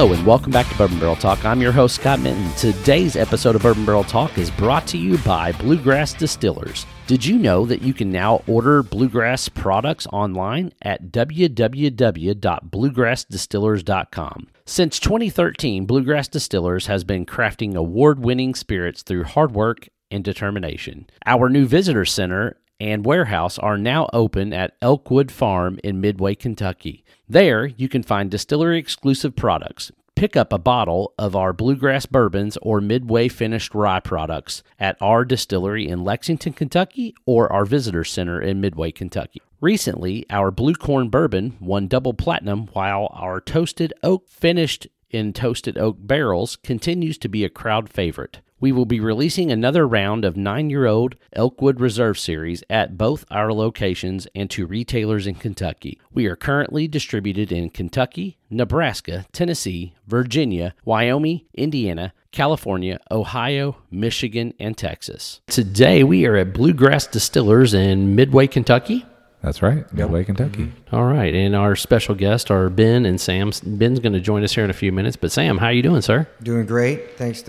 Hello and welcome back to Bourbon Barrel Talk. I'm your host, Scott Minton. Today's episode of Bourbon Barrel Talk is brought to you by Bluegrass Distillers. Did you know that you can now order Bluegrass products online at www.bluegrassdistillers.com? Since 2013, Bluegrass Distillers has been crafting award-winning spirits through hard work and determination. Our new visitor center and warehouse are now open at Elkwood Farm in Midway, Kentucky. There, you can find distillery-exclusive products. Pick up a bottle of our Bluegrass Bourbons or Midway Finished Rye products at our distillery in Lexington, Kentucky, or our visitor center in Midway, Kentucky. Recently, our Blue Corn Bourbon won double platinum, while our Toasted Oak Finished in Toasted Oak barrels continues to be a crowd favorite. We will be releasing another round of 9-year-old Elkwood Reserve series at both our locations and to retailers in Kentucky. We are currently distributed in Kentucky, Nebraska, Tennessee, Virginia, Wyoming, Indiana, California, Ohio, Michigan, and Texas. Today we are at Bluegrass Distillers in Midway, Kentucky. That's right, Midway, Kentucky. All right, and our special guests are Ben and Sam. Ben's going to join us here in a few minutes. But Sam, how are you doing, sir? Doing great. Thank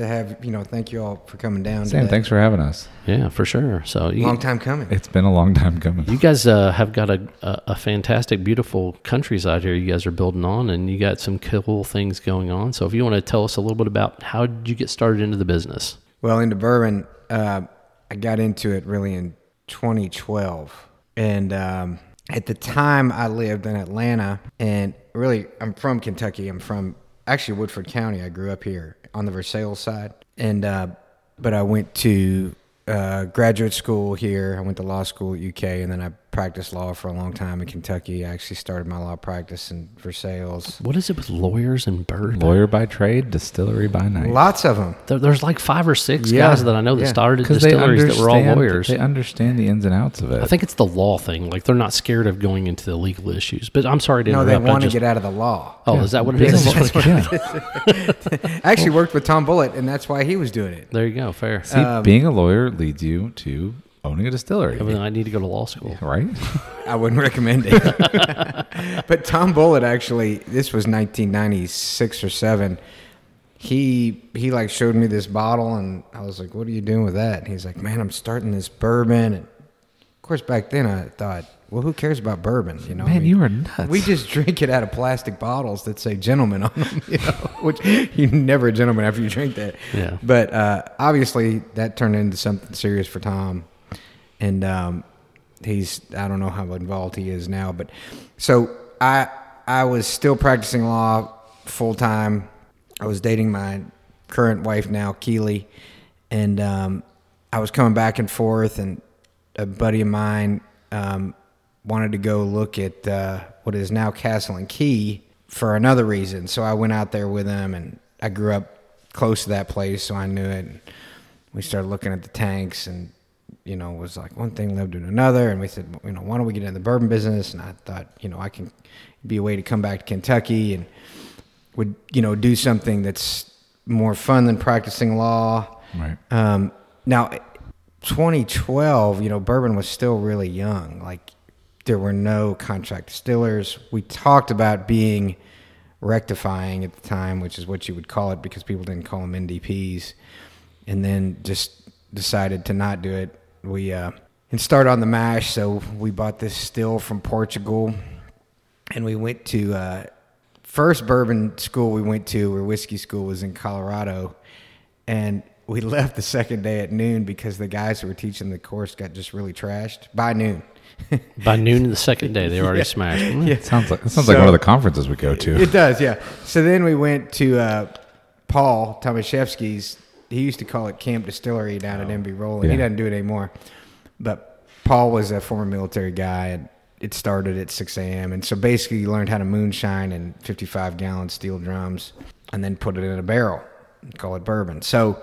you all for coming down. Sam, today. Thanks for having us. Yeah, for sure. So long time coming. It's been a long time coming. You guys have got a fantastic, beautiful countryside here. You guys are building on, and you got some cool things going on. So if you want to tell us a little bit about how did you get started into the business? Well, into bourbon, I got into it really in 2012. And at the time, I lived in Atlanta, and really, I'm from Kentucky. I'm from actually Woodford County. I grew up here on the Versailles side, and but I went to graduate school here. I went to law school at UK, and then I practiced law for a long time in Kentucky. I actually started my law practice in Versailles. What is it with lawyers and bourbon? Lawyer by trade, distillery by night. Lots of them. There's like 5 or 6 guys that I know that started distilleries that were all lawyers. They understand the ins and outs of it. I think it's the law thing. Like they're not scared of going into the legal issues. But I'm sorry to interrupt. No, they want to get out of the law. Oh, yeah. Is that what it is? I actually worked with Tom Bullitt, and that's why he was doing it. There you go. Fair. See, being a lawyer leads you to owning a distillery. I mean, I need to go to law school. Yeah, right? I wouldn't recommend it. But Tom Bullitt, actually, this was 1996 or 7. He like showed me this bottle, and I was like, what are you doing with that? And he's like, man, I'm starting this bourbon. And of course, back then I thought, well, who cares about bourbon? You know, man, I mean, you are nuts. We just drink it out of plastic bottles that say "gentleman" on them. You know, which you're never a gentleman after you drink that. Yeah. But obviously, that turned into something serious for Tom, and he's—I don't know how involved he is now. But so I was still practicing law full time. I was dating my current wife now, Keely, and I was coming back and forth, and a buddy of mine. Wanted to go look at what is now Castle and Key for another reason. So I went out there with him, and I grew up close to that place, so I knew it. And we started looking at the tanks, and, you know, it was like one thing led to another. And we said, you know, why don't we get into the bourbon business? And I thought, you know, it'd be a way to come back to Kentucky and would, you know, do something that's more fun than practicing law. Right. Now, 2012, you know, bourbon was still really young. Like, there were no contract distillers. We talked about being rectifying at the time, which is what you would call it because people didn't call them NDPs, and then just decided to not do it. We and started on the mash, so we bought this still from Portugal, and we went to first bourbon school we went to, or whiskey school, was in Colorado, and we left the second day at noon because the guys who were teaching the course got just really trashed by noon. By noon the second day, they were already smashed. Yeah. It sounds like one of the conferences we go to. It does, yeah. So then we went to Paul Tomaszewski's. He used to call it Camp Distillery down at MB Rolling. Yeah. He doesn't do it anymore. But Paul was a former military guy, and it started at 6 a.m. And so basically you learned how to moonshine in 55-gallon steel drums and then put it in a barrel and call it bourbon. So...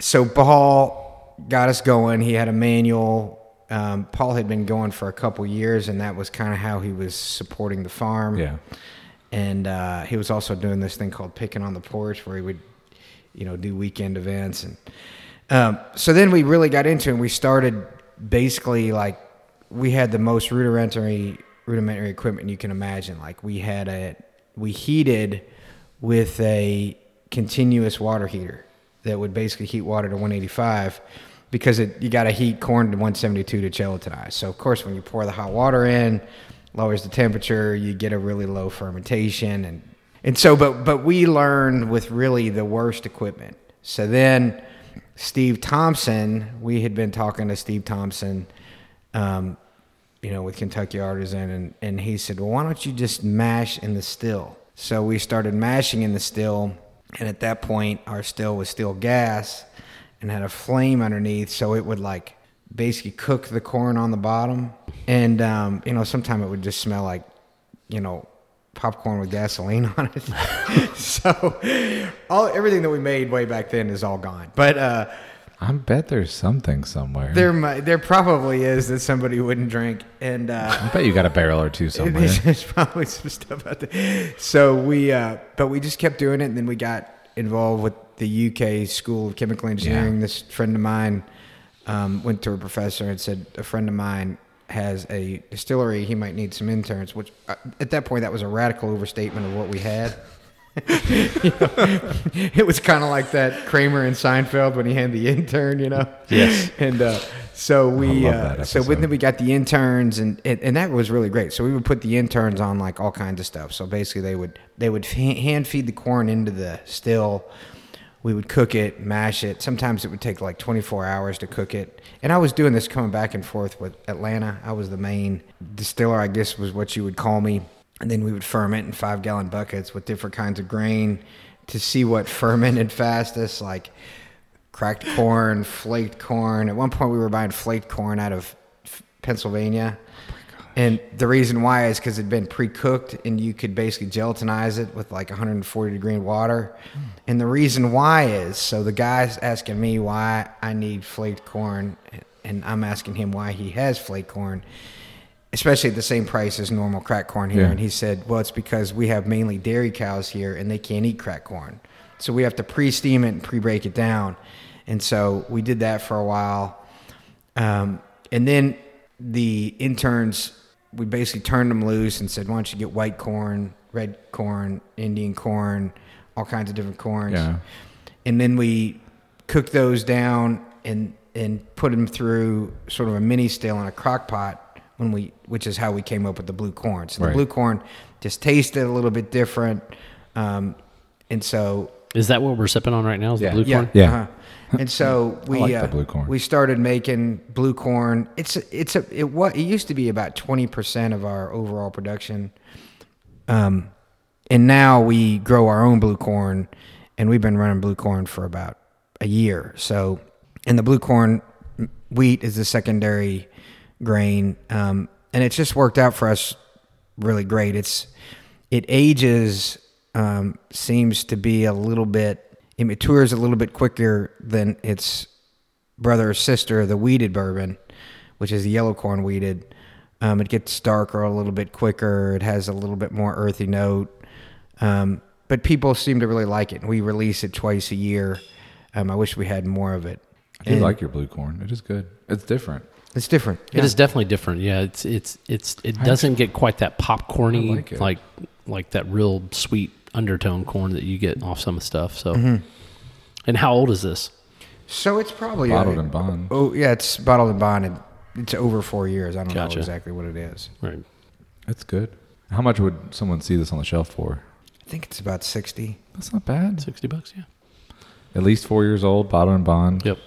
So Paul got us going. He had a manual. Paul had been going for a couple years, and that was kind of how he was supporting the farm. Yeah. And he was also doing this thing called Picking on the Porch, where he would, you know, do weekend events. And so then we really got into it, and we started basically like we had the most rudimentary equipment you can imagine. Like we heated with a continuous water heater that would basically heat water to 185 because you got to heat corn to 172 to gelatinize. So, of course, when you pour the hot water in, lowers the temperature, you get a really low fermentation. And so, but we learned with really the worst equipment. So then Steve Thompson, we had been talking to Steve Thompson, with Kentucky Artisan, and he said, well, why don't you just mash in the still? So we started mashing in the still, and at that point, our still was still gas and had a flame underneath, so it would like basically cook the corn on the bottom. And, sometimes it would just smell like, popcorn with gasoline on it. So everything that we made way back then is all gone. But I bet there's something somewhere. There probably is that somebody wouldn't drink. And I bet you got a barrel or two somewhere. There's probably some stuff out there. So we, but we just kept doing it, and then we got involved with the UK School of Chemical Engineering. Yeah. This friend of mine went to a professor and said, a friend of mine has a distillery, he might need some interns, which at that point, that was a radical overstatement of what we had. It was kind of like that Kramer in Seinfeld when he had the intern, Yes. And so we, so then we got the interns, and that was really great. So we would put the interns on like all kinds of stuff. So basically, they would hand feed the corn into the still. We would cook it, mash it. Sometimes it would take like 24 hours to cook it. And I was doing this coming back and forth with Atlanta. I was the main distiller, I guess, was what you would call me. And then we would ferment in 5-gallon buckets with different kinds of grain to see what fermented fastest, like cracked corn, flaked corn. At one point, we were buying flaked corn out of Pennsylvania. And the reason why is because it had been pre-cooked, and you could basically gelatinize it with like 140-degree water. And the reason why is, so the guy's asking me why I need flaked corn, and I'm asking him why he has flaked corn, especially at the same price as normal cracked corn here. Yeah. And he said, well, it's because we have mainly dairy cows here, and they can't eat cracked corn. So we have to pre-steam it and pre-break it down. And so we did that for a while. And then the interns, we basically turned them loose and said, why don't you get white corn, red corn, Indian corn, all kinds of different corns. Yeah. And then we cooked those down and put them through sort of a mini still in a crock pot, which is how we came up with the blue corn. So the blue corn just tasted a little bit different. And so... Is that what we're sipping on right now? Is the blue corn? Yeah. Uh-huh. And so we like blue corn. We started making blue corn. It used to be about 20% of our overall production, and now we grow our own blue corn, and we've been running blue corn for about a year. So, and the blue corn wheat is the secondary grain, and it's just worked out for us really great. It ages seems to be a little bit. It matures a little bit quicker than its brother or sister, the weeded bourbon, which is the yellow corn weeded. It gets darker a little bit quicker. It has a little bit more earthy note. But people seem to really like it. We release it twice a year. I wish we had more of it. I do like your blue corn. It is good. It's different. It's different. Yeah. It is definitely different. Yeah, it doesn't get quite that popcorny, like that real sweet undertone corn that you get off some stuff. So, mm-hmm. And how old is this? So it's probably bottled and bonded. Oh yeah, it's bottled and bonded. It's over 4 years. I don't know exactly what it is. Right, that's good. How much would someone see this on the shelf for? I think it's about 60. That's not bad. $60, yeah. At least 4 years old, bottled and bonded. Yep,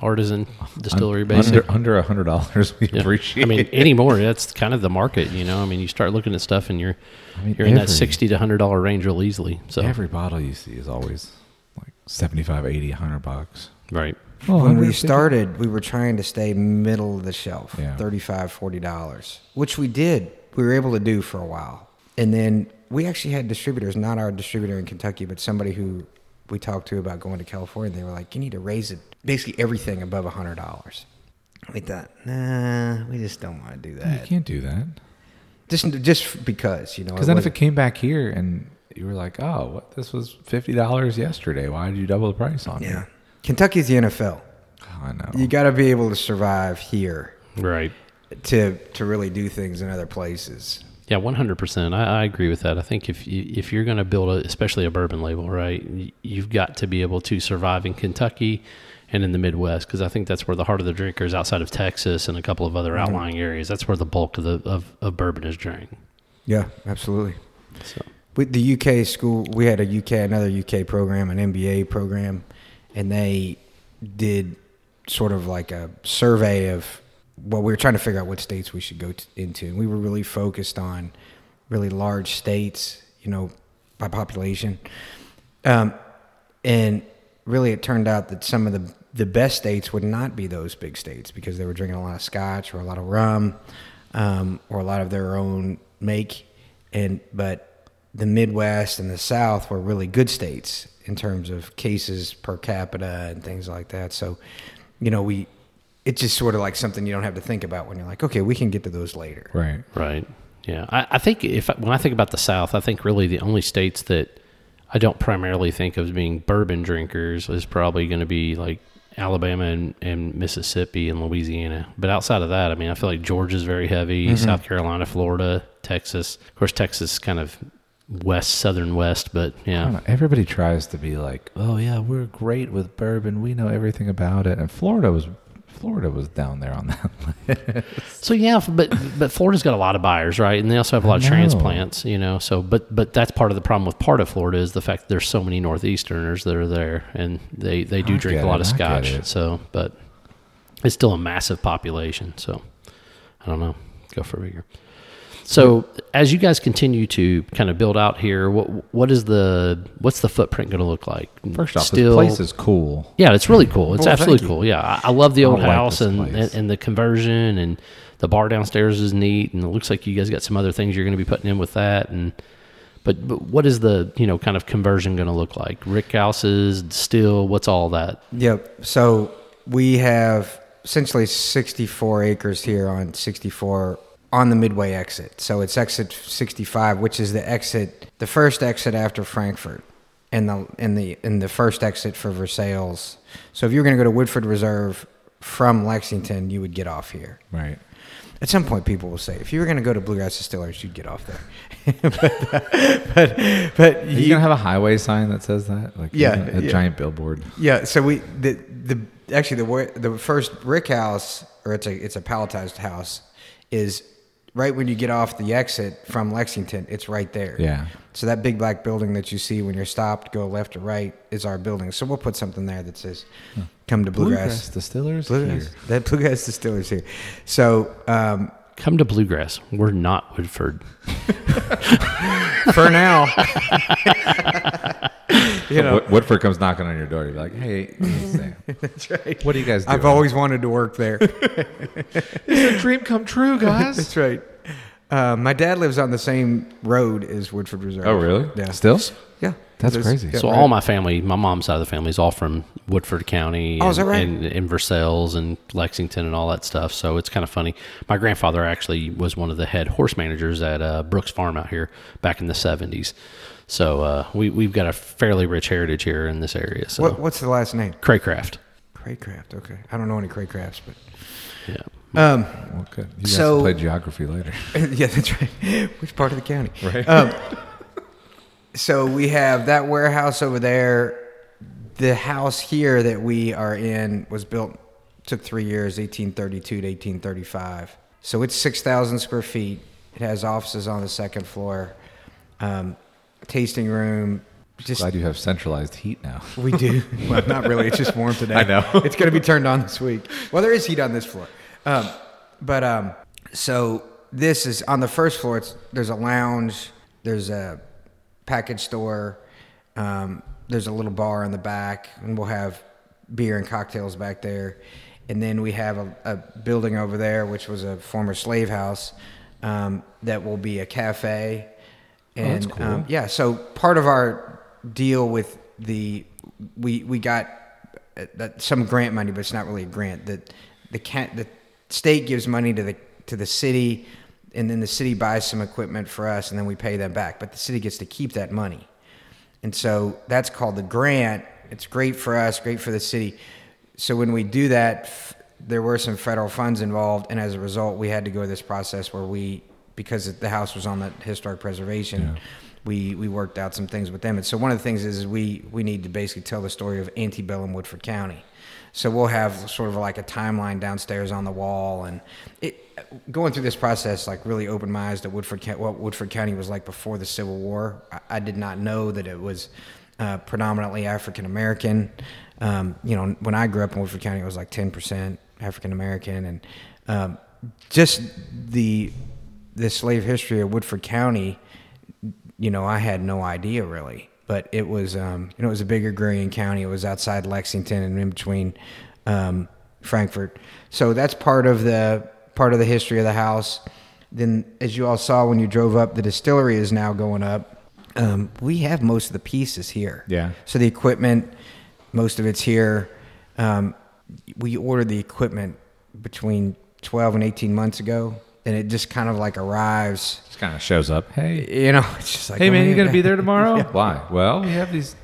artisan distillery, basically. Under $100, we appreciate. I mean, anymore. That's kind of the market, I mean, you start looking at stuff and you're in that $60 to $100 range real easily. So every bottle you see is always like $75, $80, $100. Right. Well, when we started, we were trying to stay middle of the shelf, $35, $40, which we did. We were able to do for a while. And then we actually had distributors, not our distributor in Kentucky, but somebody who we talked to about going to California. They were like, you need to raise it, basically everything above $100. We thought, nah, we just don't want to do that. You can't do that. Just because, Because then if it came back here and you were like, oh, what, this was $50 yesterday. Why did you double the price on it? Yeah. Kentucky's the NFL. Oh, I know. You got to be able to survive here. Right. To really do things in other places. Yeah, 100%. I agree with that. I think if you're going to build especially a bourbon label, right, you've got to be able to survive in Kentucky and in the Midwest, because I think that's where the heart of the drinker is, outside of Texas and a couple of other outlying areas. That's where the bulk of the bourbon is drank. Yeah, absolutely. So with the UK school, we had another UK program, an MBA program, and they did sort of like a survey of, well, we were trying to figure out what states we should go into, and we were really focused on really large states, you know, by population. And really it turned out that some of the best states would not be those big states, because they were drinking a lot of scotch or a lot of rum, or a lot of their own make. But the Midwest and the South were really good states in terms of cases per capita and things like that. So, you know, it's just sort of like something you don't have to think about when you're like, okay, we can get to those later. Right. Yeah. I think when I think about the South, I think really the only states that I don't primarily think of as being bourbon drinkers is probably going to be like Alabama and Mississippi and Louisiana. But outside of that, I mean, I feel like Georgia's very heavy, South Carolina, Florida, Texas. Of course, Texas is kind of southern west, but yeah. I don't know, everybody tries to be like, oh yeah, we're great with bourbon. We know everything about it. And Florida was down there on that list. So yeah, but Florida's got a lot of buyers, right? And they also have a lot of transplants, you know. So, but that's part of the problem with part of Florida is the fact that there's so many Northeasterners that are there, and they do drink a lot of scotch. So, but it's still a massive population. So, I don't know. Go for bigger. So, as you guys continue to kind of build out here, what's the footprint going to look like? First off, this place is cool. Yeah, it's really cool. It's absolutely cool. Yeah, I love the old house and the conversion, and the bar downstairs is neat. And it looks like you guys got some other things you're going to be putting in with that. And but what is the kind of conversion going to look like? Rick houses, still, what's all that? Yep. So we have essentially 64 acres here on 64. On the Midway exit. So it's exit 65, which is the first exit after Frankfurt, and the first exit for Versailles. So if you were going to go to Woodford Reserve from Lexington, you would get off here. Right. At some point, people will say, if you were going to go to Bluegrass Distillers, you'd get off there. but are you going to have a highway sign that says that? Like a giant billboard. Yeah. So we the first rick house, or it's a palletized house, is right when you get off the exit from Lexington, it's right there. Yeah. So that big black building that you see when you're stopped, go left or right, is our building. So we'll put something there that says, come to Bluegrass Distillers. Bluegrass Distillers here. So come to Bluegrass. We're not Woodford. For now. Woodford comes knocking on your door. You'd be like, hey, Sam. That's right. What do you guys do? I've always wanted to work there. It's a dream come true, guys. That's right. My dad lives on the same road as Woodford Reserve. Oh, really? Yeah. Still? Yeah. That's crazy. So all my family, my mom's side of the family is all from Woodford County is that right? and Versailles and Lexington and all that stuff. So it's kind of funny. My grandfather actually was one of the head horse managers at Brooks Farm out here back in the 70s. So we've got a fairly rich heritage here in this area. So what's the last name? Craycraft. Craycraft. Okay. I don't know any Craycrafts, but yeah. Okay. You guys can play geography later. Yeah, that's right. Which part of the county? Right. So we have that warehouse over there. The house here that we are in was built, took 3 years, 1832 to 1835. So it's 6,000 square feet. It has offices on the second floor. Tasting room. Just glad you have centralized heat now. We do. Well, not really. It's just warm today. I know. It's going to be turned on this week. Well, there is heat on this floor. So this is on the first floor. There's a lounge. There's a package store. There's a little bar in the back, and we'll have beer and cocktails back there. And then we have a building over there, which was a former slave house, that will be a cafe. And that's cool. So part of our deal with we got some grant money, but it's not really a grant. That the state gives money to the city, and then the city buys some equipment for us, and then we pay them back. But the city gets to keep that money, and so that's called the grant. It's great for us, great for the city. So when we do that, there were some federal funds involved, and as a result, we had to go this process where we because the house was on that historic preservation, yeah. we worked out some things with them. And so one of the things is we need to basically tell the story of antebellum Woodford County. So we'll have sort of like a timeline downstairs on the wall, and going through this process like really opened my eyes to what Woodford County was like before the Civil War. I did not know that it was predominantly African American. When I grew up in Woodford County, it was like 10% African American, and just the slave history of Woodford County. I had no idea really. But it was, it was a big agrarian county. It was outside Lexington and in between Frankfort. So that's part of the history of the house. Then, as you all saw when you drove up, the distillery is now going up. We have most of the pieces here. Yeah. So the equipment, most of it's here. We ordered the equipment between 12 and 18 months ago. And it just kind of like arrives. Just kind of shows up. Hey, it's just like, hey man, you gonna be there tomorrow? Yeah. Why? Well, we have these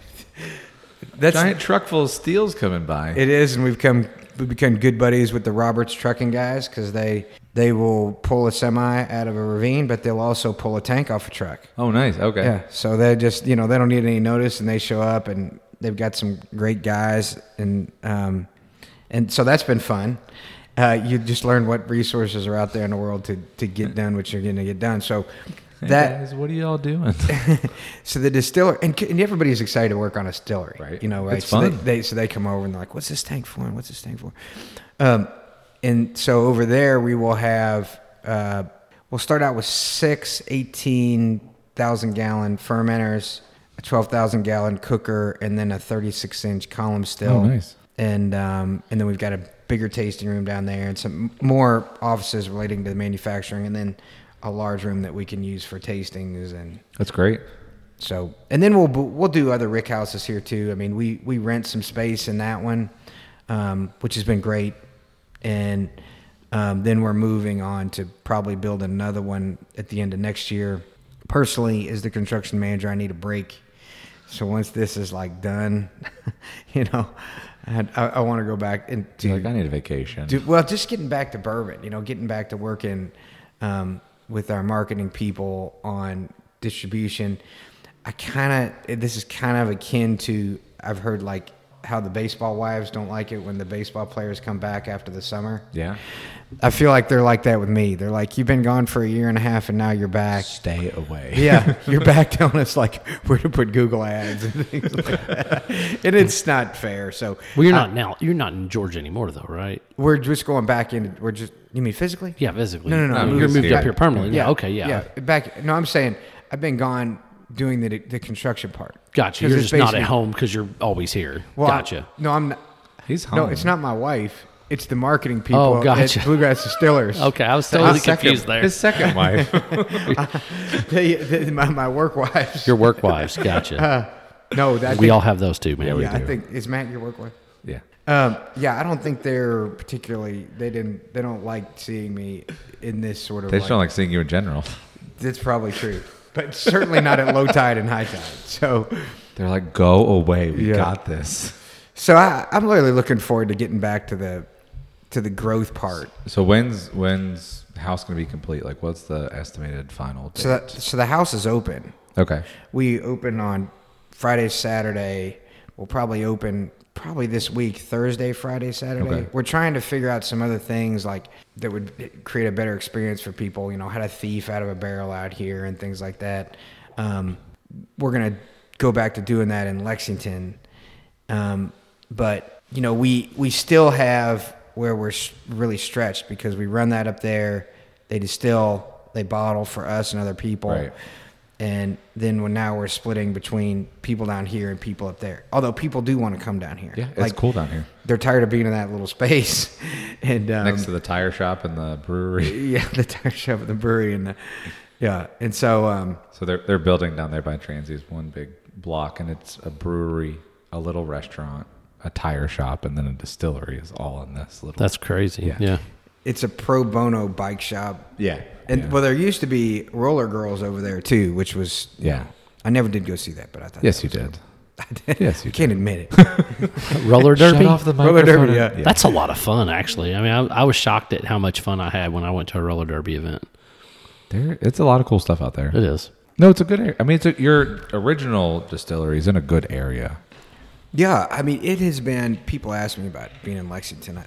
giant truck full of steels coming by. It is, and we've become good buddies with the Roberts trucking guys because they will pull a semi out of a ravine, but they'll also pull a tank off a truck. Oh, nice. Okay. Yeah. So they just they don't need any notice, and they show up, and they've got some great guys, and so that's been fun. You just learn what resources are out there in the world to get done what you're going to get done. So that is, what are you all doing? So the distiller, and everybody's excited to work on a distillery, right? Right? It's fun. So they come over and they're like, what's this tank for? And what's this tank for? And so over there we will have, we'll start out with 6 18,000 gallon fermenters, a 12,000 gallon cooker, and then a 36 inch column still. Oh, nice. And then we've got a bigger tasting room down there and some more offices relating to the manufacturing, and then a large room that we can use for tastings. And that's great. So, and then we'll do other rick houses here too. I mean, we rent some space in that one, which has been great. And then we're moving on to probably build another one at the end of next year. Personally, as the construction manager, I need a break. So once this is like done, I want to go back and I need a vacation. Just getting back to bourbon, getting back to working with our marketing people on distribution. This is kind of akin to, I've heard like how the baseball wives don't like it when the baseball players come back after the summer. Yeah. I feel like they're like that with me. They're like, you've been gone for a year and a half and now you're back. Stay away. Yeah. You're back telling us like where to put Google ads and things like that. And it's not fair. So well, you're not in Georgia anymore though, right? We're just going back in. You mean physically? Yeah, physically. No, you're moved up here permanently. Yeah. Okay. Yeah. Yeah. I'm saying I've been gone doing the construction part. Gotcha. You're just not at home because you're always here. Well, gotcha. I'm not. He's home. No, it's not my wife. It's the marketing people at Bluegrass Distillers. Okay, I was totally confused there. His second wife. My work wives. Your work wives. Gotcha. We all have those too, man. Yeah, I think, is Matt your work wife? Yeah. I don't think they're particularly. They don't like seeing me in this sort of. They just don't like seeing you in general. That's probably true. But certainly not at low tide and high tide. So they're like, go away. We got this. So I'm really looking forward to getting back to the growth part. So when's the house going to be complete? Like, what's the estimated final date? So the house is open. Okay. We open on Friday, Saturday. We'll probably open this week, Thursday, Friday, Saturday. Okay. We're trying to figure out some other things like that would create a better experience for people, how to thief out of a barrel out here and things like that. We're going to go back to doing that in Lexington. But, we still have where we're really stretched because we run that up there. They distill, they bottle for us and other people. Right. And then we're splitting between people down here and people up there. Although people do want to come down here. Yeah, it's cool down here. They're tired of being in that little space. And next to the tire shop and the brewery. Yeah, the tire shop and the brewery. And so... so they're building down there by Transy's one big block, and it's a brewery, a little restaurant, a tire shop, and then a distillery is all in this little... That's crazy. Yeah. It's a pro bono bike shop. Yeah. And well, there used to be Roller Girls over there too, which was I never did go see that, but I thought. Yes, you did. I did. Yes, you can't admit it. Roller derby. Shut off the microphone. Roller derby. Yeah. That's a lot of fun, actually. I mean, I was shocked at how much fun I had when I went to a roller derby event. It's a lot of cool stuff out there. It is. No, it's a good area. I mean, your original distillery is in a good area. Yeah. I mean, it has been, people ask me about being in Lexington,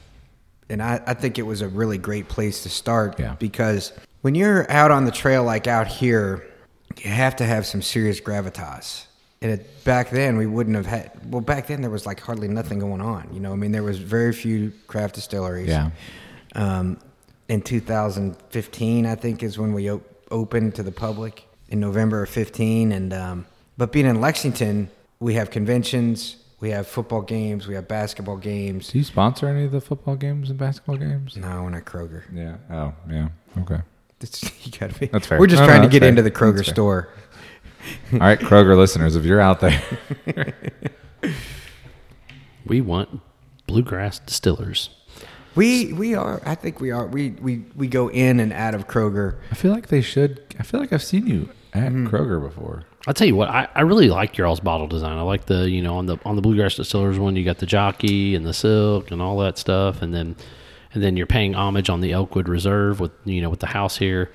and I think it was a really great place to start because when you're out on the trail, like out here, you have to have some serious gravitas. And back then we wouldn't have had, well, back then there was like hardly nothing going on. You know, I mean, there was very few craft distilleries. Yeah. In 2015, I think, is when we opened to the public in November of 15. And but being in Lexington, we have conventions, we have football games, we have basketball games. Do you sponsor any of the football games and basketball games? No, we're not Kroger. Yeah. Oh, yeah. Okay. You gotta be. That's fair. We're just trying to get into the Kroger store. All right, Kroger listeners, if you're out there, we want Bluegrass Distillers. We are. I think we are. We go in and out of Kroger. I feel like they should. I feel like I've seen you at Kroger before. I'll tell you what. I really like your all's bottle design. I like the, you know, on the Bluegrass Distillers one, you got the jockey and the silk and all that stuff, and then you're paying homage on the Elkwood Reserve with the house here,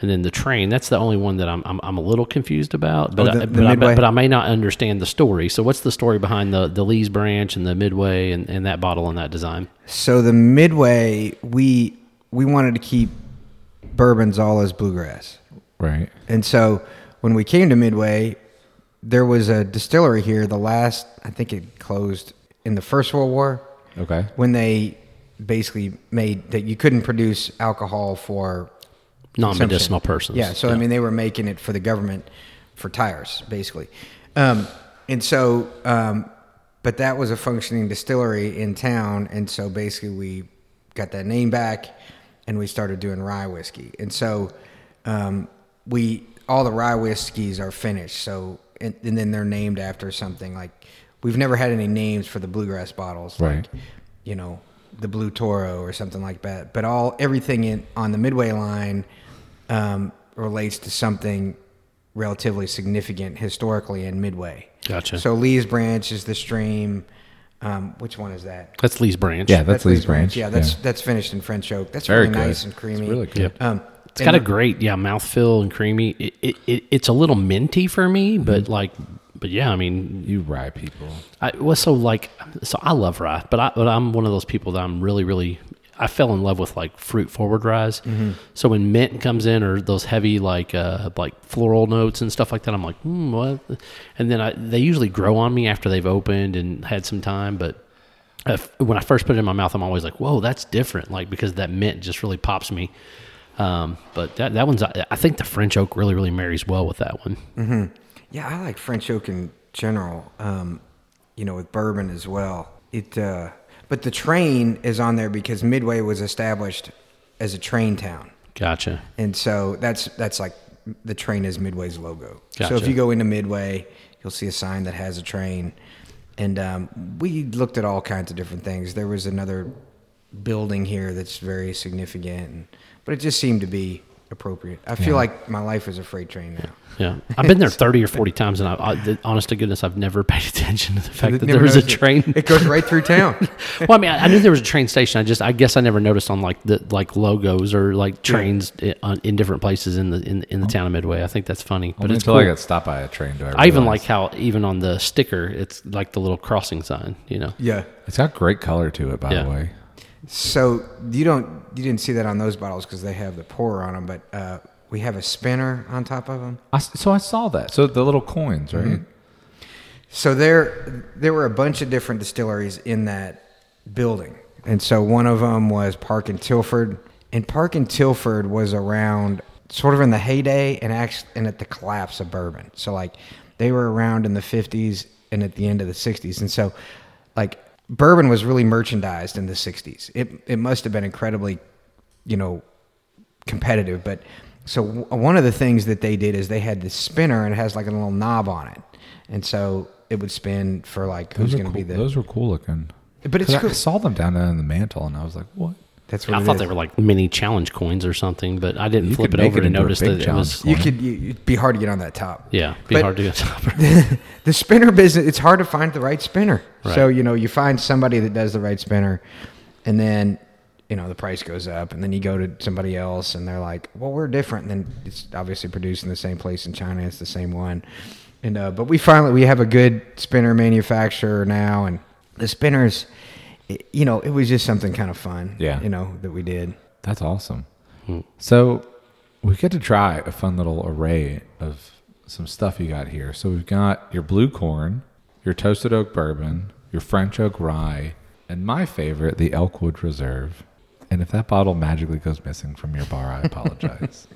and then the train. That's the only one that I'm a little confused about, but I may not understand the story. So what's the story behind the Lee's Branch and the Midway and that bottle and that design? So the Midway, we wanted to keep bourbons all as bluegrass. Right. And so when we came to Midway, there was a distillery here, I think it closed in the First World War. Okay. When they basically made that you couldn't produce alcohol for non-medicinal persons. Yeah. So, yeah. I mean, they were making it for the government for tires, basically. But that was a functioning distillery in town, and so basically we got that name back, and we started doing rye whiskey. And so all the rye whiskeys are finished, so and then they're named after something. Like, we've never had any names for the bluegrass bottles, right? Like, you know, the Blue Toro or something like that. But everything on the Midway line relates to something relatively significant historically in Midway. Gotcha. So Lee's Branch is the stream. Which one is that? That's Lee's Branch. Yeah, that's Lee's Branch. Yeah, that's finished in French oak. That's very really nice and creamy. It's really good. It's got a great mouthfeel and creamy. It's a little minty for me, but yeah, I mean, you rye people. I love rye, but I'm one of those people that I'm really, really. I fell in love with like fruit forward ryes. Mm-hmm. So when mint comes in or those heavy like floral notes and stuff like that, I'm like, what? And then they usually grow on me after they've opened and had some time. But when I first put it in my mouth, I'm always like, whoa, that's different. Like, because that mint just really pops me. But that one's, I think the French oak really, really marries well with that one. Mm-hmm. Yeah. I like French oak in general, with bourbon as well. But the train is on there because Midway was established as a train town. Gotcha. And so that's like the train is Midway's logo. Gotcha. So if you go into Midway, you'll see a sign that has a train. And we looked at all kinds of different things. There was another building here that's very significant, but it just seemed to be appropriate. I feel like my life is a freight train now. Yeah, I've been there 30 or 40 times, and I honest to goodness, I've never paid attention to the fact that there was a train. It goes right through town. Well, I mean, I knew there was a train station. I guess I never noticed on like the logos or like trains in different places in the town of Midway. I think that's funny. But it's until cool. I got stopped by a train. I even like how even on the sticker, it's like the little crossing sign. You know. Yeah, it's got great color to it, by the way. So you didn't see that on those bottles because they have the pourer on them, but we have a spinner on top of them. So I saw that. So the little coins, right? Mm-hmm. So there were a bunch of different distilleries in that building, and so one of them was Park and Tilford, and Park and Tilford was around sort of in the heyday and at the collapse of bourbon. So like they were around in the 50s and at the end of the 60s, and so like. Bourbon was really merchandised in the 60s. It must have been incredibly, competitive. But so one of the things that they did is they had this spinner and it has like a little knob on it. And so it would spin for like who's going to be the... Those were cool looking. But it's cool. I saw them down there in the mantle and I was like, what? That's what I thought is. They were like mini challenge coins or something, but I didn't flip it over to notice that it was... It'd be hard to get on that top. Yeah, hard to get on top. The spinner business, it's hard to find the right spinner. Right. So, you find somebody that does the right spinner, and then you know, the price goes up, and then you go to somebody else and they're like, well, we're different. And then it's obviously produced in the same place in China. It's the same one. And, but we have a good spinner manufacturer now, and the spinners, you know, it was just something kind of fun, you know, that we did. That's awesome. So we get to try a fun little array of some stuff you got here. So we've got your blue corn, your toasted oak bourbon, your French oak rye, and my favorite, the Elkwood Reserve. And if that bottle magically goes missing from your bar, I apologize.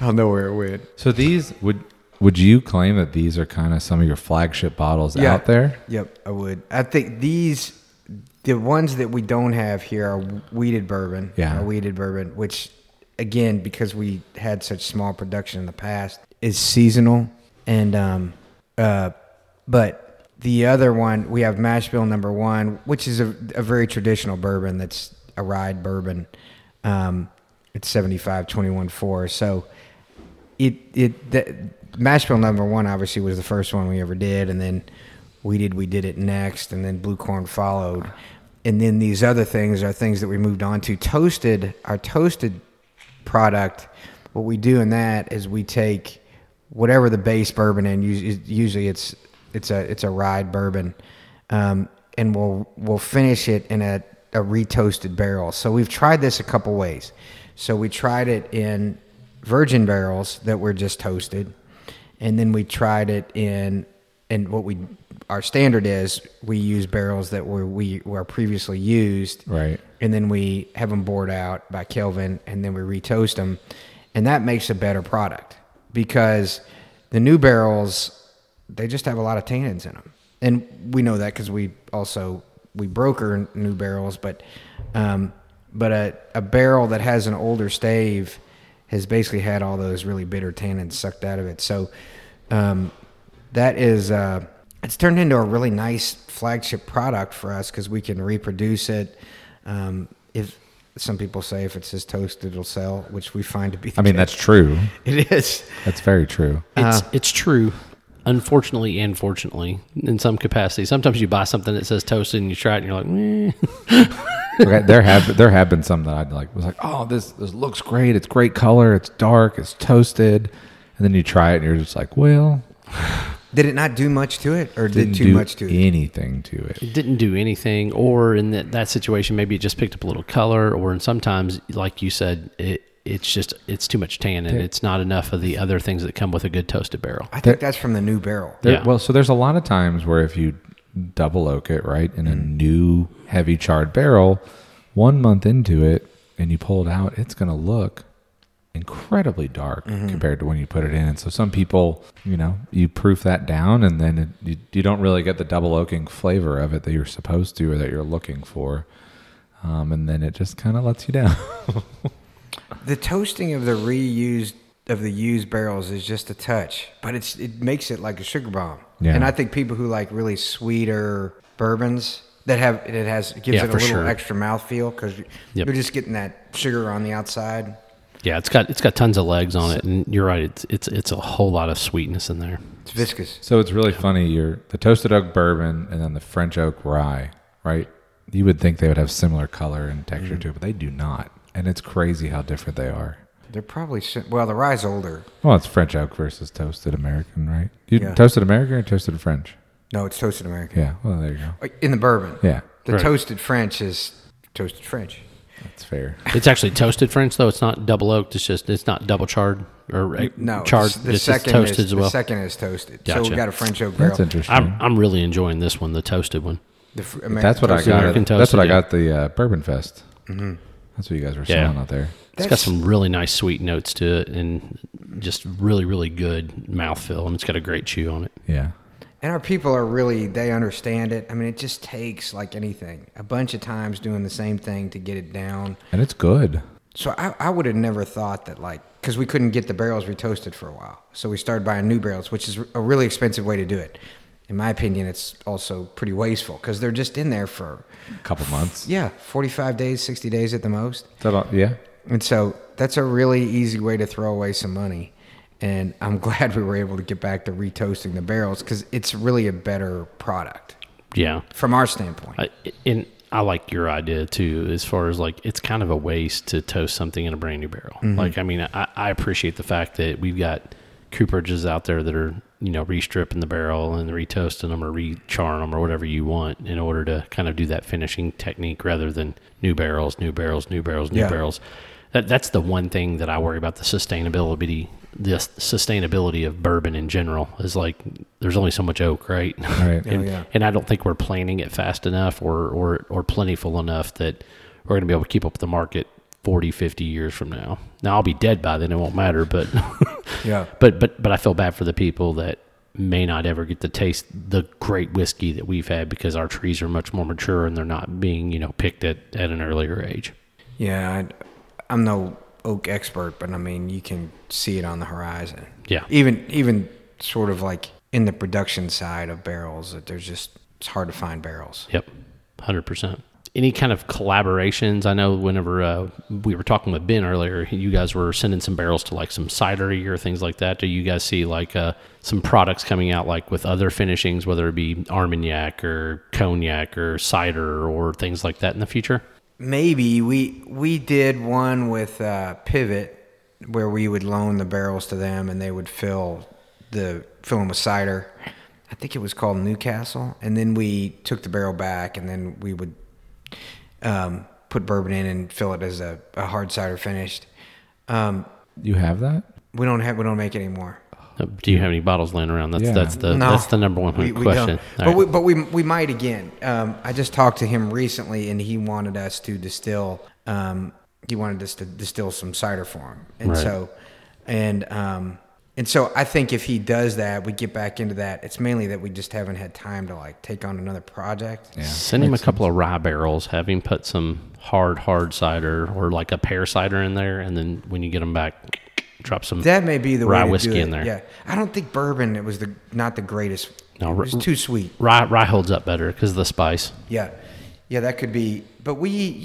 I'll know where it went. So these would you claim that these are kind of some of your flagship bottles out there? Yep, I would. I think these, the ones that we don't have here are weeded bourbon. Yeah. Our weeded bourbon, which again, because we had such small production in the past, is seasonal. And, but the other one, we have mash bill number one, which is a very traditional bourbon. That's a rye bourbon. It's 75/21/4. So that mash bill number one obviously was the first one we ever did. And then we did it next. And then blue corn followed. And then these other things are things that we moved on to. Our toasted product, what we do in that is we take whatever the base bourbon, and usually it's a rye bourbon, and we'll finish it in a retoasted barrel. So we've tried this a couple ways. So we tried it in virgin barrels that were just toasted, and then we tried it in, and what we, our standard is we use barrels that were previously used, right? And then we have them bored out by Kelvin, and then we retoast them, and that makes a better product. Because the new barrels, they just have a lot of tannins in them. And we know that because we broker new barrels. But a barrel that has an older stave has basically had all those really bitter tannins sucked out of it. So that is, it's turned into a really nice flagship product for us because we can reproduce it. If some people say if it says toasted, it'll sell, which we find to be the case. That's true. It is. That's very true. It's true. Unfortunately and fortunately, in some capacity. Sometimes you buy something that says toasted and you try it and you're like, okay, there have been some that I was like, oh, this looks great. It's great color. It's dark. It's toasted. And then you try it and you're just like, well. Did it not do much to it, or did too much to it? Anything to it? It didn't do anything, or in that situation, maybe it just picked up a little color, or in sometimes, like you said, it's too much tannin. It's not enough of the other things that come with a good toasted barrel. I think that's from the new barrel. Well, so there's a lot of times where if you double oak it right in a new heavy charred barrel, 1 month into it, and you pull it out, it's going to look incredibly dark compared to when you put it in. And so some people, you know, you proof that down, and then you don't really get the double oaking flavor of it that you're supposed to or that you're looking for. And then it just kind of lets you down. The toasting of the used barrels is just a touch, but it makes it like a sugar bomb. Yeah. And I think people who like really sweeter bourbons it gives it a little extra mouthfeel because you're just getting that sugar on the outside. Yeah, it's got tons of legs on it, and you're right. It's a whole lot of sweetness in there. It's viscous. So it's really funny. The toasted oak bourbon and then the French oak rye, right? You would think they would have similar color and texture to it, but they do not. And it's crazy how different they are. They're probably the rye's older. Well, it's French oak versus toasted American, right? Toasted American or toasted French? No, it's toasted American. Yeah, well there you go. In the bourbon, toasted French is toasted French. That's fair. It's actually toasted French, though. It's not double oaked. It's not double charred or charred. The second is toasted. Gotcha. So we got a French oak barrel. That's interesting. I'm really enjoying this one, the toasted one. That's what I got. That's what I got the Bourbon Fest. Mm-hmm. That's what you guys were selling out there. It's got some really nice sweet notes to it, and just really, really good mouthfeel. And it's got a great chew on it. Yeah. And our people are they understand it. It just takes, like anything, a bunch of times doing the same thing to get it down. And it's good. So I would have never thought that, because we couldn't get the barrels retoasted for a while. So we started buying new barrels, which is a really expensive way to do it. In my opinion, it's also pretty wasteful because they're just in there for a couple months. Yeah, 45 days, 60 days at the most. Yeah. And so that's a really easy way to throw away some money. And I'm glad we were able to get back to retoasting the barrels because it's really a better product. Yeah, from our standpoint. And I like your idea too, as far as like, it's kind of a waste to toast something in a brand new barrel. Mm-hmm. Like, I mean, I appreciate the fact that we've got cooperages out there that are, you know, re-stripping the barrel and re-toasting them or re-charring them or whatever you want in order to kind of do that finishing technique rather than new barrels. That's the one thing that I worry about, the sustainability of bourbon in general is like, there's only so much oak, right? And I don't think we're planning it fast enough or plentiful enough that we're going to be able to keep up with the market 40, 50 years from now. Now I'll be dead by then. It won't matter, but but I feel bad for the people that may not ever get to taste the great whiskey that we've had because our trees are much more mature and they're not being, you know, picked at an earlier age. Yeah. I'm no oak expert, but I mean, you can see it on the horizon. Yeah. Even sort of like in the production side of barrels, that there's just, it's hard to find barrels. Yep. 100%. Any kind of collaborations? I know whenever we were talking with Ben earlier, you guys were sending some barrels to like some cidery or things like that. Do you guys see like some products coming out like with other finishings, whether it be Armagnac or cognac or cider or things like that in the future? Maybe we did one with Pivot where we would loan the barrels to them and they would fill them with cider. I think it was called Newcastle, and then we took the barrel back and then we would put bourbon in and fill it as a hard cider finished. You have that? We don't make it anymore. Do you have any bottles laying around? That's the number one question. But we might again. I just talked to him recently, and he wanted us to distill. He wanted us to distill some cider for him, and so I think if he does that, we get back into that. It's mainly that we just haven't had time to like take on another project. Yeah. Send him a couple of rye barrels, have him put some hard cider or like a pear cider in there, and then when you get them back. Drop some that may be the rye way to whiskey do it. In there. Yeah, I don't think bourbon. It was not the greatest. No, it was too sweet. Rye holds up better because of the spice. Yeah, that could be. But we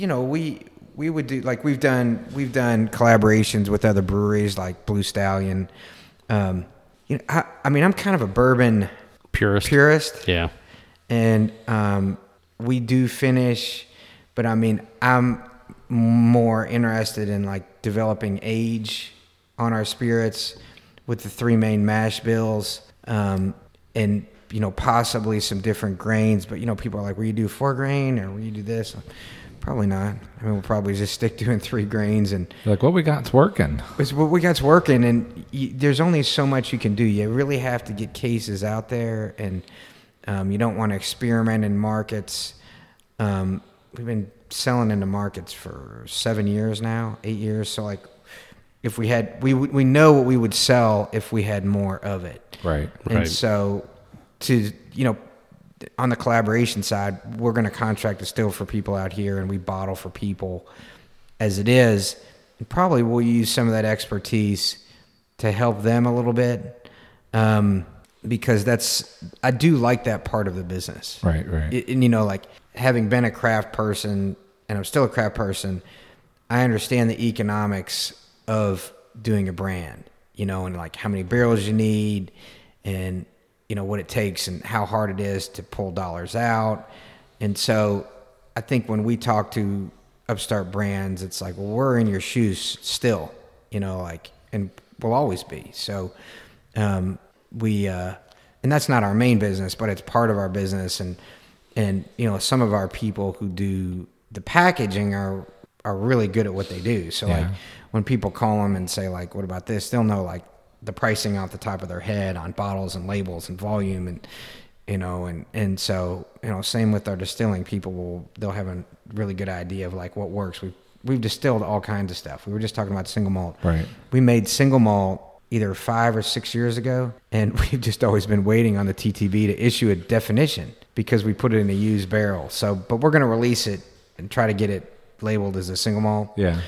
would do like we've done collaborations with other breweries like Blue Stallion. I'm kind of a bourbon purist. Yeah, and we do finish, but I mean I'm more interested in like developing age on our spirits with the three main mash bills, and you know, possibly some different grains. But you know, people are like, will you do 4 grain or will you do this? Probably not. I mean, we'll probably just stick doing 3 grains and like what we got's working. It's what we got's working, and there's only so much you can do. You really have to get cases out there, and you don't want to experiment in markets. We've been selling into markets for 7 years now, 8 years. So like, if we had, we know what we would sell if we had more of it. Right. And so to, you know, on the collaboration side, we're going to contract distill for people out here and we bottle for people as it is. And probably we'll use some of that expertise to help them a little bit. Because I do like that part of the business. Right. And you know, like having been a craft person and I'm still a craft person, I understand the economics of doing a brand, you know, and like how many barrels you need and, you know, what it takes and how hard it is to pull dollars out. And so I think when we talk to upstart brands, it's like, well, we're in your shoes still, you know, like, and we'll always be. So and that's not our main business, but it's part of our business. And, you know, some of our people who do the packaging are really good at what they do. So like when people call them and say like, what about this? They'll know like the pricing off the top of their head on bottles and labels and volume and, you know, and so, you know, same with our distilling people, they'll have a really good idea of like what works. We've distilled all kinds of stuff. We were just talking about single malt. Right. We made single malt either 5 or 6 years ago. And we've just always been waiting on the TTB to issue a definition because we put it in a used barrel. So, but we're going to release it and try to get it labeled as a single malt. Yeah.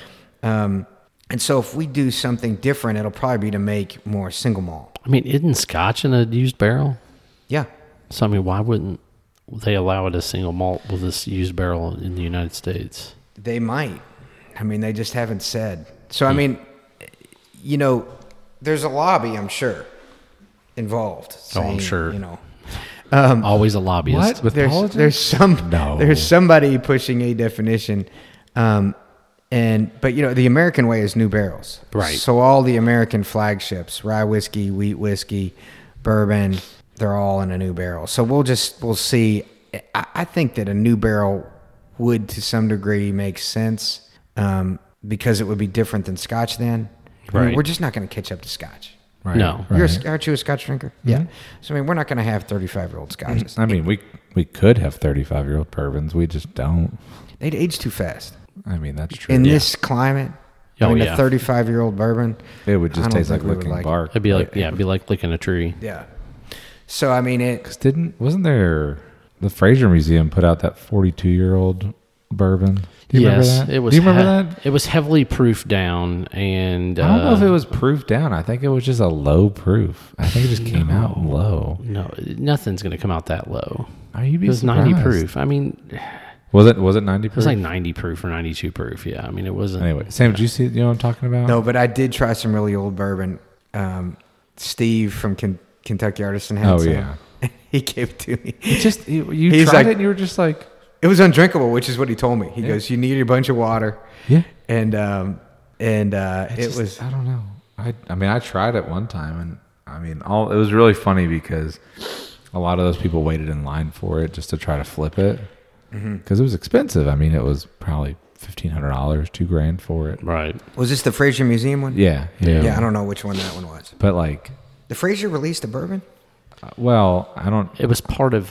And so if we do something different, it'll probably be to make more single malt. I mean, isn't Scotch in a used barrel? Yeah. So, I mean, why wouldn't they allow it as single malt with this used barrel in the United States? They might. I mean, they just haven't said. So, I mean, you know, there's a lobby, I'm sure, involved. Oh, I'm sure. You know, Always a lobbyist. What? With there's somebody pushing a definition. But you know, the American way is new barrels. Right. So all the American flagships, rye whiskey, wheat whiskey, bourbon, they're all in a new barrel. So we'll see. I think that a new barrel would to some degree make sense because it would be different than Scotch then. Right. I mean, we're just not going to catch up to Scotch. Right. No. Aren't you a Scotch drinker? Mm-hmm. Yeah. So, I mean, we're not going to have 35-year-old Scotches. I mean, we could have 35-year-old bourbons. We just don't. They'd age too fast. I mean, that's true. In this climate, a 35-year-old bourbon. It would just taste like licking bark. It'd be like, it'd be like licking a tree. Yeah. So, I mean, it... 'Cause wasn't there... The Frazier Museum put out that 42-year-old bourbon. Do you remember that? Do you remember that? It was heavily proofed down, and I don't know if it was proofed down. I think it was just a low proof. I think it just came out low. No, nothing's going to come out that low. It was surprised. 90 proof. I mean, was it 90 proof? It was like 90 proof or 92 proof. Yeah, I mean, it wasn't. Anyway, Sam, did you see? You know what I'm talking about? No, but I did try some really old bourbon. Steve from Kentucky Artisan had some. Oh yeah. He gave it to me. You tried it and you were just like... It was undrinkable, which is what he told me. He goes, you need a bunch of water. Yeah. And it was... I don't know. I mean, I tried it one time and I mean, it was really funny because a lot of those people waited in line for it just to try to flip it because it was expensive. I mean, it was probably $1,500, $2,000 for it. Right. Was this the Fraser Museum one? Yeah. Yeah. Yeah, I don't know which one that one was. But like... The Fraser released a bourbon? Well, I don't... It was part of,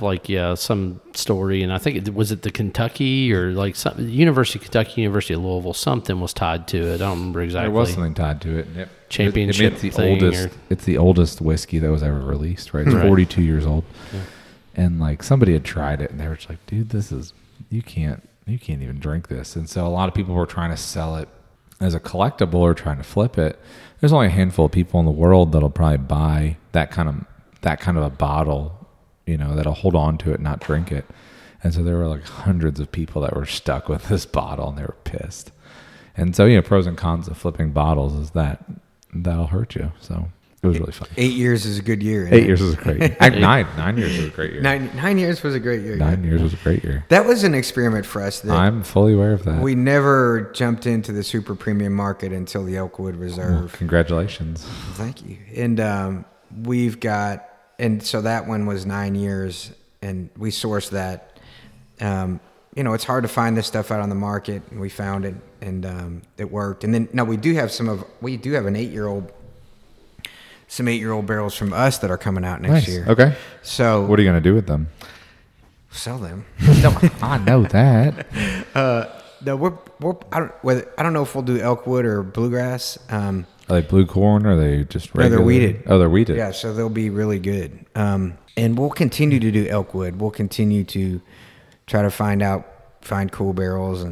some story, and I think was it the Kentucky or, University of Kentucky, University of Louisville, something was tied to it. I don't remember exactly. There was something tied to it. Yep. Championship thing. It's the oldest whiskey that was ever released, right? It's 42 years old. Yeah. And, somebody had tried it, and they were just like, dude, this is... You can't even drink this. And so a lot of people were trying to sell it as a collectible or trying to flip it. There's only a handful of people in the world that'll probably buy that kind of a bottle, that'll hold on to it, not drink it. And so there were hundreds of people that were stuck with this bottle and they were pissed. And so, pros and cons of flipping bottles is that'll hurt you. So it was really fun. 8 years is a good year. Eight years is a great year. 9 years was a great year. Nine years was a great year. 9 years was a great year. That was an experiment for us. That I'm fully aware of that. We never jumped into the super premium market until the Elkwood Reserve. Well, congratulations. Thank you. And And so that one was 9 years, and we sourced that. It's hard to find this stuff out on the market, and we found it, and it worked. And then, we do have an 8-year-old, some 8-year-old barrels from us that are coming out next year. Okay. So what are you going to do with them? Sell them. No, I know that. No, I don't know if we'll do Elkwood or Bluegrass. Are they blue corn or are they just regular? No, they're weeded. Oh, they're weeded. Yeah, so they'll be really good. And we'll continue to do Elkwood. We'll continue to try to find cool barrels.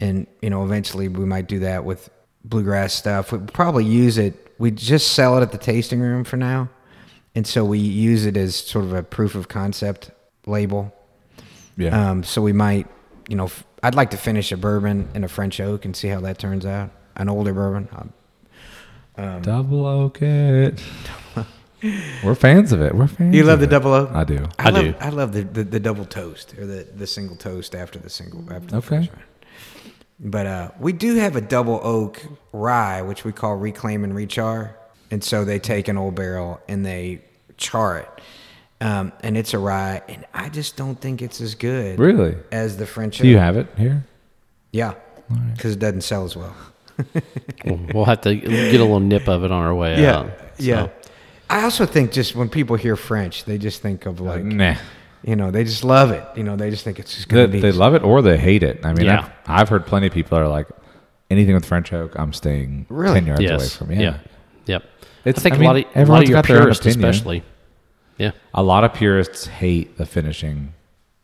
And eventually we might do that with Bluegrass stuff. We'll probably use it. We just sell it at the tasting room for now. And so we use it as sort of a proof of concept label. Yeah. So we might, I'd like to finish a bourbon and a French oak and see how that turns out. An older bourbon. Double oak it. We're fans of it. You love the double oak? I do. I love the double toast or the single toast after the single. After okay. The but we do have a double oak rye, which we call Reclaim and Rechar. And so they take an old barrel and they char it. And it's a rye. And I just don't think it's as good. Really? As the French oak. Do you have it here? Yeah. Because it doesn't sell as well. We'll have to get a little nip of it on our way out. Yeah. I also think just when people hear French, they just think of nah. They just love it. They just think it's just going to be. They love it or they hate it. I mean, yeah. I've heard plenty of people are like, anything with French oak, I'm staying 10 yards away from. Yeah. Yeah. Yep. It's, I think a lot of your purists especially. Yeah. A lot of purists hate the finishing.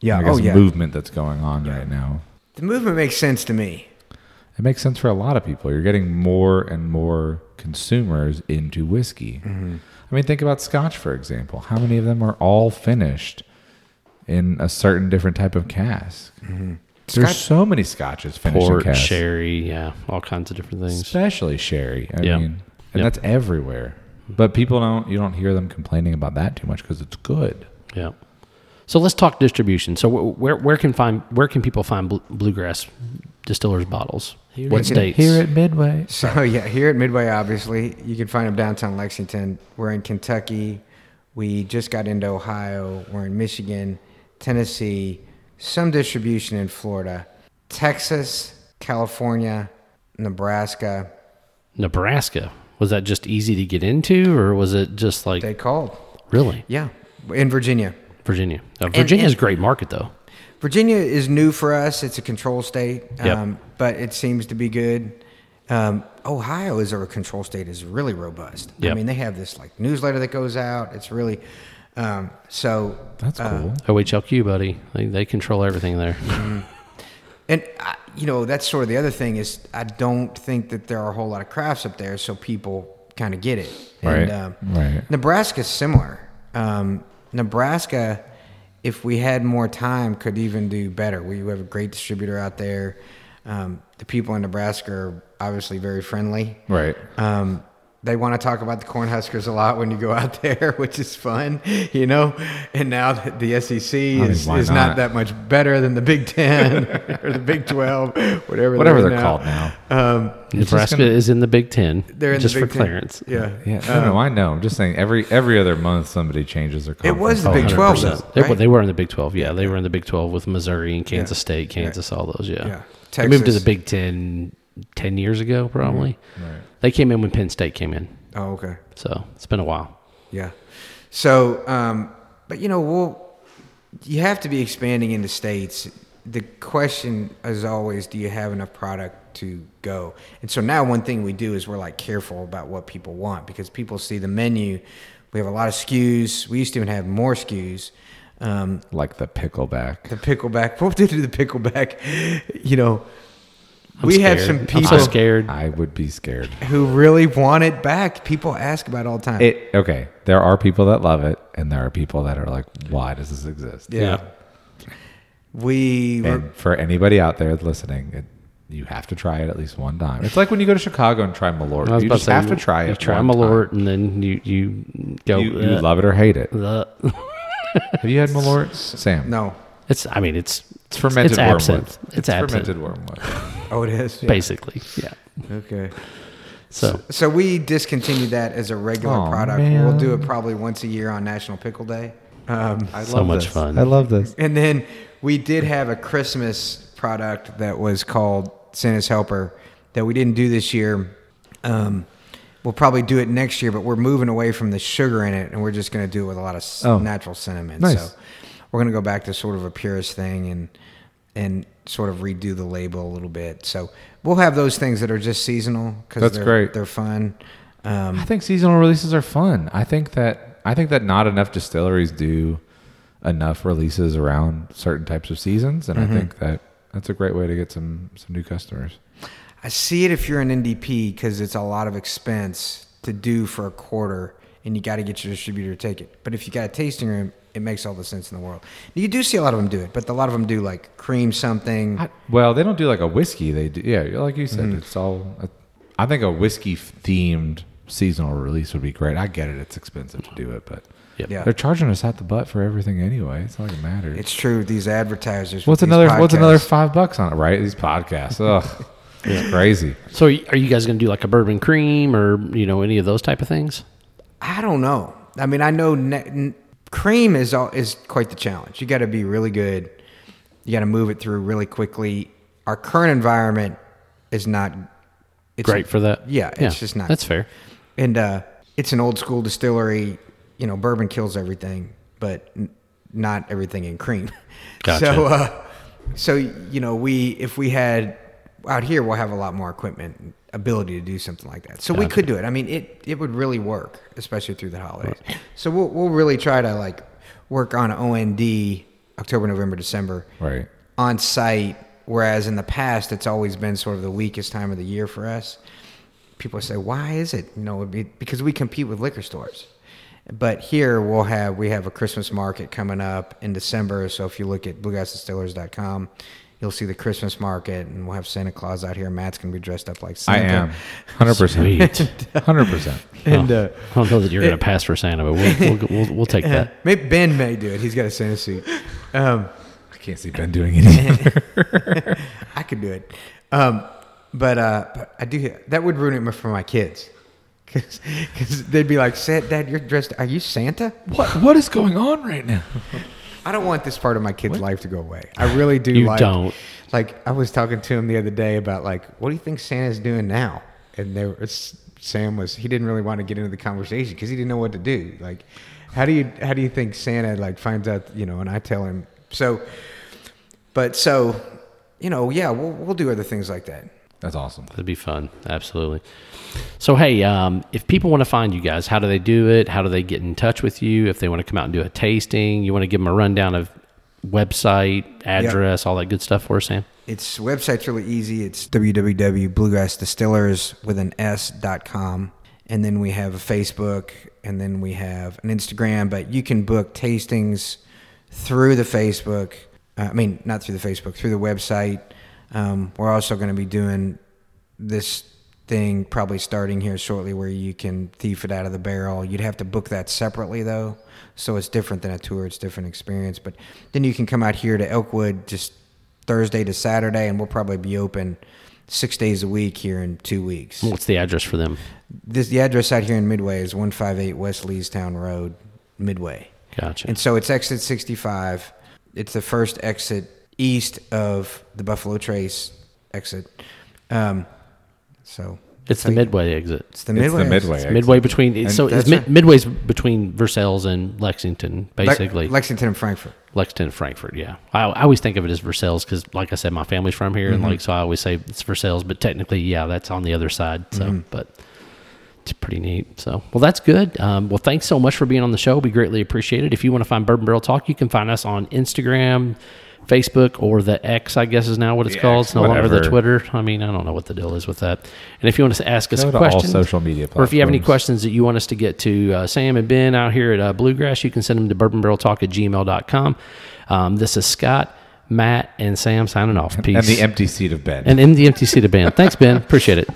Yeah. Movement that's going on right now. The movement makes sense to me. It makes sense for a lot of people. You're getting more and more consumers into whiskey. Mm-hmm. I mean, think about Scotch, for example. How many of them are all finished in a certain different type of cask? Mm-hmm. There's so many Scotches finished in casks. Sherry, yeah, all kinds of different things. Especially sherry. That's everywhere. But you don't hear them complaining about that too much because it's good. Yeah. So let's talk distribution. So where can people find Bluegrass Distillers bottles? What states? Here at Midway. So yeah, here at Midway, obviously you can find them downtown Lexington. We're in Kentucky. We just got into Ohio. We're in Michigan, Tennessee, some distribution in Florida, Texas, California, Nebraska. Nebraska. Was that just easy to get into, or was it just like they called? Really? Yeah. In Virginia. Virginia's a great market, though. Virginia is new for us. It's a control state, but it seems to be good. Ohio is a control state, is really robust. Yep. I mean, they have this like newsletter that goes out. It's really so that's cool. OHLQ, buddy, they control everything there. And that's sort of the other thing is I don't think that there are a whole lot of crafts up there, so people kind of get it. And, right. Nebraska's similar. Nebraska, if we had more time, could even do better. We have a great distributor out there. The people in Nebraska are obviously very friendly. Right. They want to talk about the Cornhuskers a lot when you go out there, which is fun, And now the SEC is not that much better than the Big Ten or the Big 12, whatever they're called now. Nebraska is in the Big Ten. They're in just the Big for clearance. Yeah. No, I know. I'm just saying every other month somebody changes their conference. It was the Big 12, though. Right? They were in the Big 12. Yeah, they were in the Big 12 with Missouri and Kansas State, all those. Yeah. They moved to the Big Ten 10 years ago, probably. Mm-hmm. Right. They came in when Penn State came in. Oh, okay. So it's been a while. Yeah. So, but you have to be expanding into states. The question is always, do you have enough product to go? And so now one thing we do is we're like careful about what people want because people see the menu. We have a lot of SKUs. We used to even have more SKUs. Like the pickleback. What did the pickleback? Have some people. I'm so scared. I would be scared. Who really want it back. People ask about it all the time. Okay. There are people that love it, and there are people that are like, why does this exist? Yeah. For anybody out there listening, you have to try it at least one time. It's like when you go to Chicago and try Malort. You just have to try it. You try Malort, and then you go. You love it or hate it. Have you had Malort, Sam? No. It's fermented wormwood. Oh, it is? Yeah. Basically, yeah. Okay. So we discontinued that as a regular product. Man. We'll do it probably once a year on National Pickle Day. Fun. I love this. And then we did have a Christmas product that was called Santa's Helper that we didn't do this year. We'll probably do it next year, but we're moving away from the sugar in it, and we're just going to do it with a lot of natural cinnamon. Nice. So we're going to go back to sort of a purist thing and sort of redo the label a little bit. So we'll have those things that are just seasonal because they're fun. I think seasonal releases are fun. I think that not enough distilleries do enough releases around certain types of seasons, and I think that that's a great way to get some new customers. I see it if you're an NDP because it's a lot of expense to do for a quarter, and you got to get your distributor to take it. But if you got a tasting room, it makes all the sense in the world. You do see a lot of them do it, but a lot of them do like cream something. They don't do like a whiskey. They do, like you said, it's all. I think a whiskey themed seasonal release would be great. I get it; it's expensive to do it, but they're charging us out the butt for everything anyway. It's not like it matters. It's true. These advertisers. What's another $5 on it? Right? These podcasts. Ugh. It's crazy. So, are you guys going to do like a bourbon cream or any of those type of things? I don't know. I mean, I know cream is quite the challenge. You got to be really good. You got to move it through really quickly. Our current environment is not great for that. Yeah, it's just not. That's fair. And it's an old school distillery. Bourbon kills everything, but not everything in cream. Gotcha. So if we had. Out here, we'll have a lot more equipment and ability to do something like that. So we could do it. I mean, it would really work, especially through the holidays. Right. So we'll really try to like work on OND, October, November, December, right, on site. Whereas in the past, it's always been sort of the weakest time of the year for us. People say, "Why is it?" Because we compete with liquor stores. But here we have a Christmas market coming up in December. So if you look at bluegrassdistillers.com. you'll see the Christmas market, and we'll have Santa Claus out here. Matt's going to be dressed up like Santa. I am. 100%. 100%. I don't know that you're going to pass for Santa, but we'll take that. Maybe Ben may do it. He's got a Santa suit. I can't see Ben doing it. I could do it. But I do. That would ruin it for my kids. Because they'd be like, Dad, you're dressed. Are you Santa? What is going on right now? I don't want this part of my kid's life to go away. I really do. You don't. Like, I was talking to him the other day about, like, what do you think Santa's doing now? And Sam didn't really want to get into the conversation because he didn't know what to do. Like, how do you think Santa, like, finds out, you know, and I tell him. So, you know, yeah, we'll do other things like that. That's awesome. That'd be fun. Absolutely. So, hey, if people want to find you guys, how do they do it? How do they get in touch with you? If they want to come out and do a tasting, you want to give them a rundown of website, address, all that good stuff for us, Sam? It's website's really easy. It's www.bluegrassdistillers.com. And then we have a Facebook, and then we have an Instagram. But you can book tastings through the Facebook. I mean, not through the Facebook, through the website. We're also going to be doing this thing probably starting here shortly where you can thief it out of the barrel. You'd have to book that separately, though, so it's different than a tour. It's a different experience. But then you can come out here to Elkwood just Thursday to Saturday, and we'll probably be open 6 days a week here in 2 weeks. What's the address for them? The address out here in Midway is 158 West Leestown Road, Midway. Gotcha. And so it's exit 65. It's the first exit east of the Buffalo Trace exit. So it's the Midway exit. It's the Midway exit. Midway between. So it's Midway's between Versailles and Lexington, basically. Lexington and Frankfort. Yeah. I always think of it as Versailles because, like I said, my family's from here, and so I always say it's Versailles, but technically, yeah, that's on the other side. So, but it's pretty neat. So, well, that's good. Well, thanks so much for being on the show. We greatly appreciate it. If you want to find Bourbon Barrel Talk, you can find us on Instagram, Facebook, or the X, I guess, is now what it's called. It's no longer the Twitter. I mean, I don't know what the deal is with that. And if you want us to ask us questions, all social media platforms, or if you have any questions that you want us to get to Sam and Ben out here at Bluegrass, you can send them to bourbonbarreltalk@gmail.com. This is Scott, Matt, and Sam signing off. Peace. And the empty seat of Ben. Thanks, Ben. Appreciate it.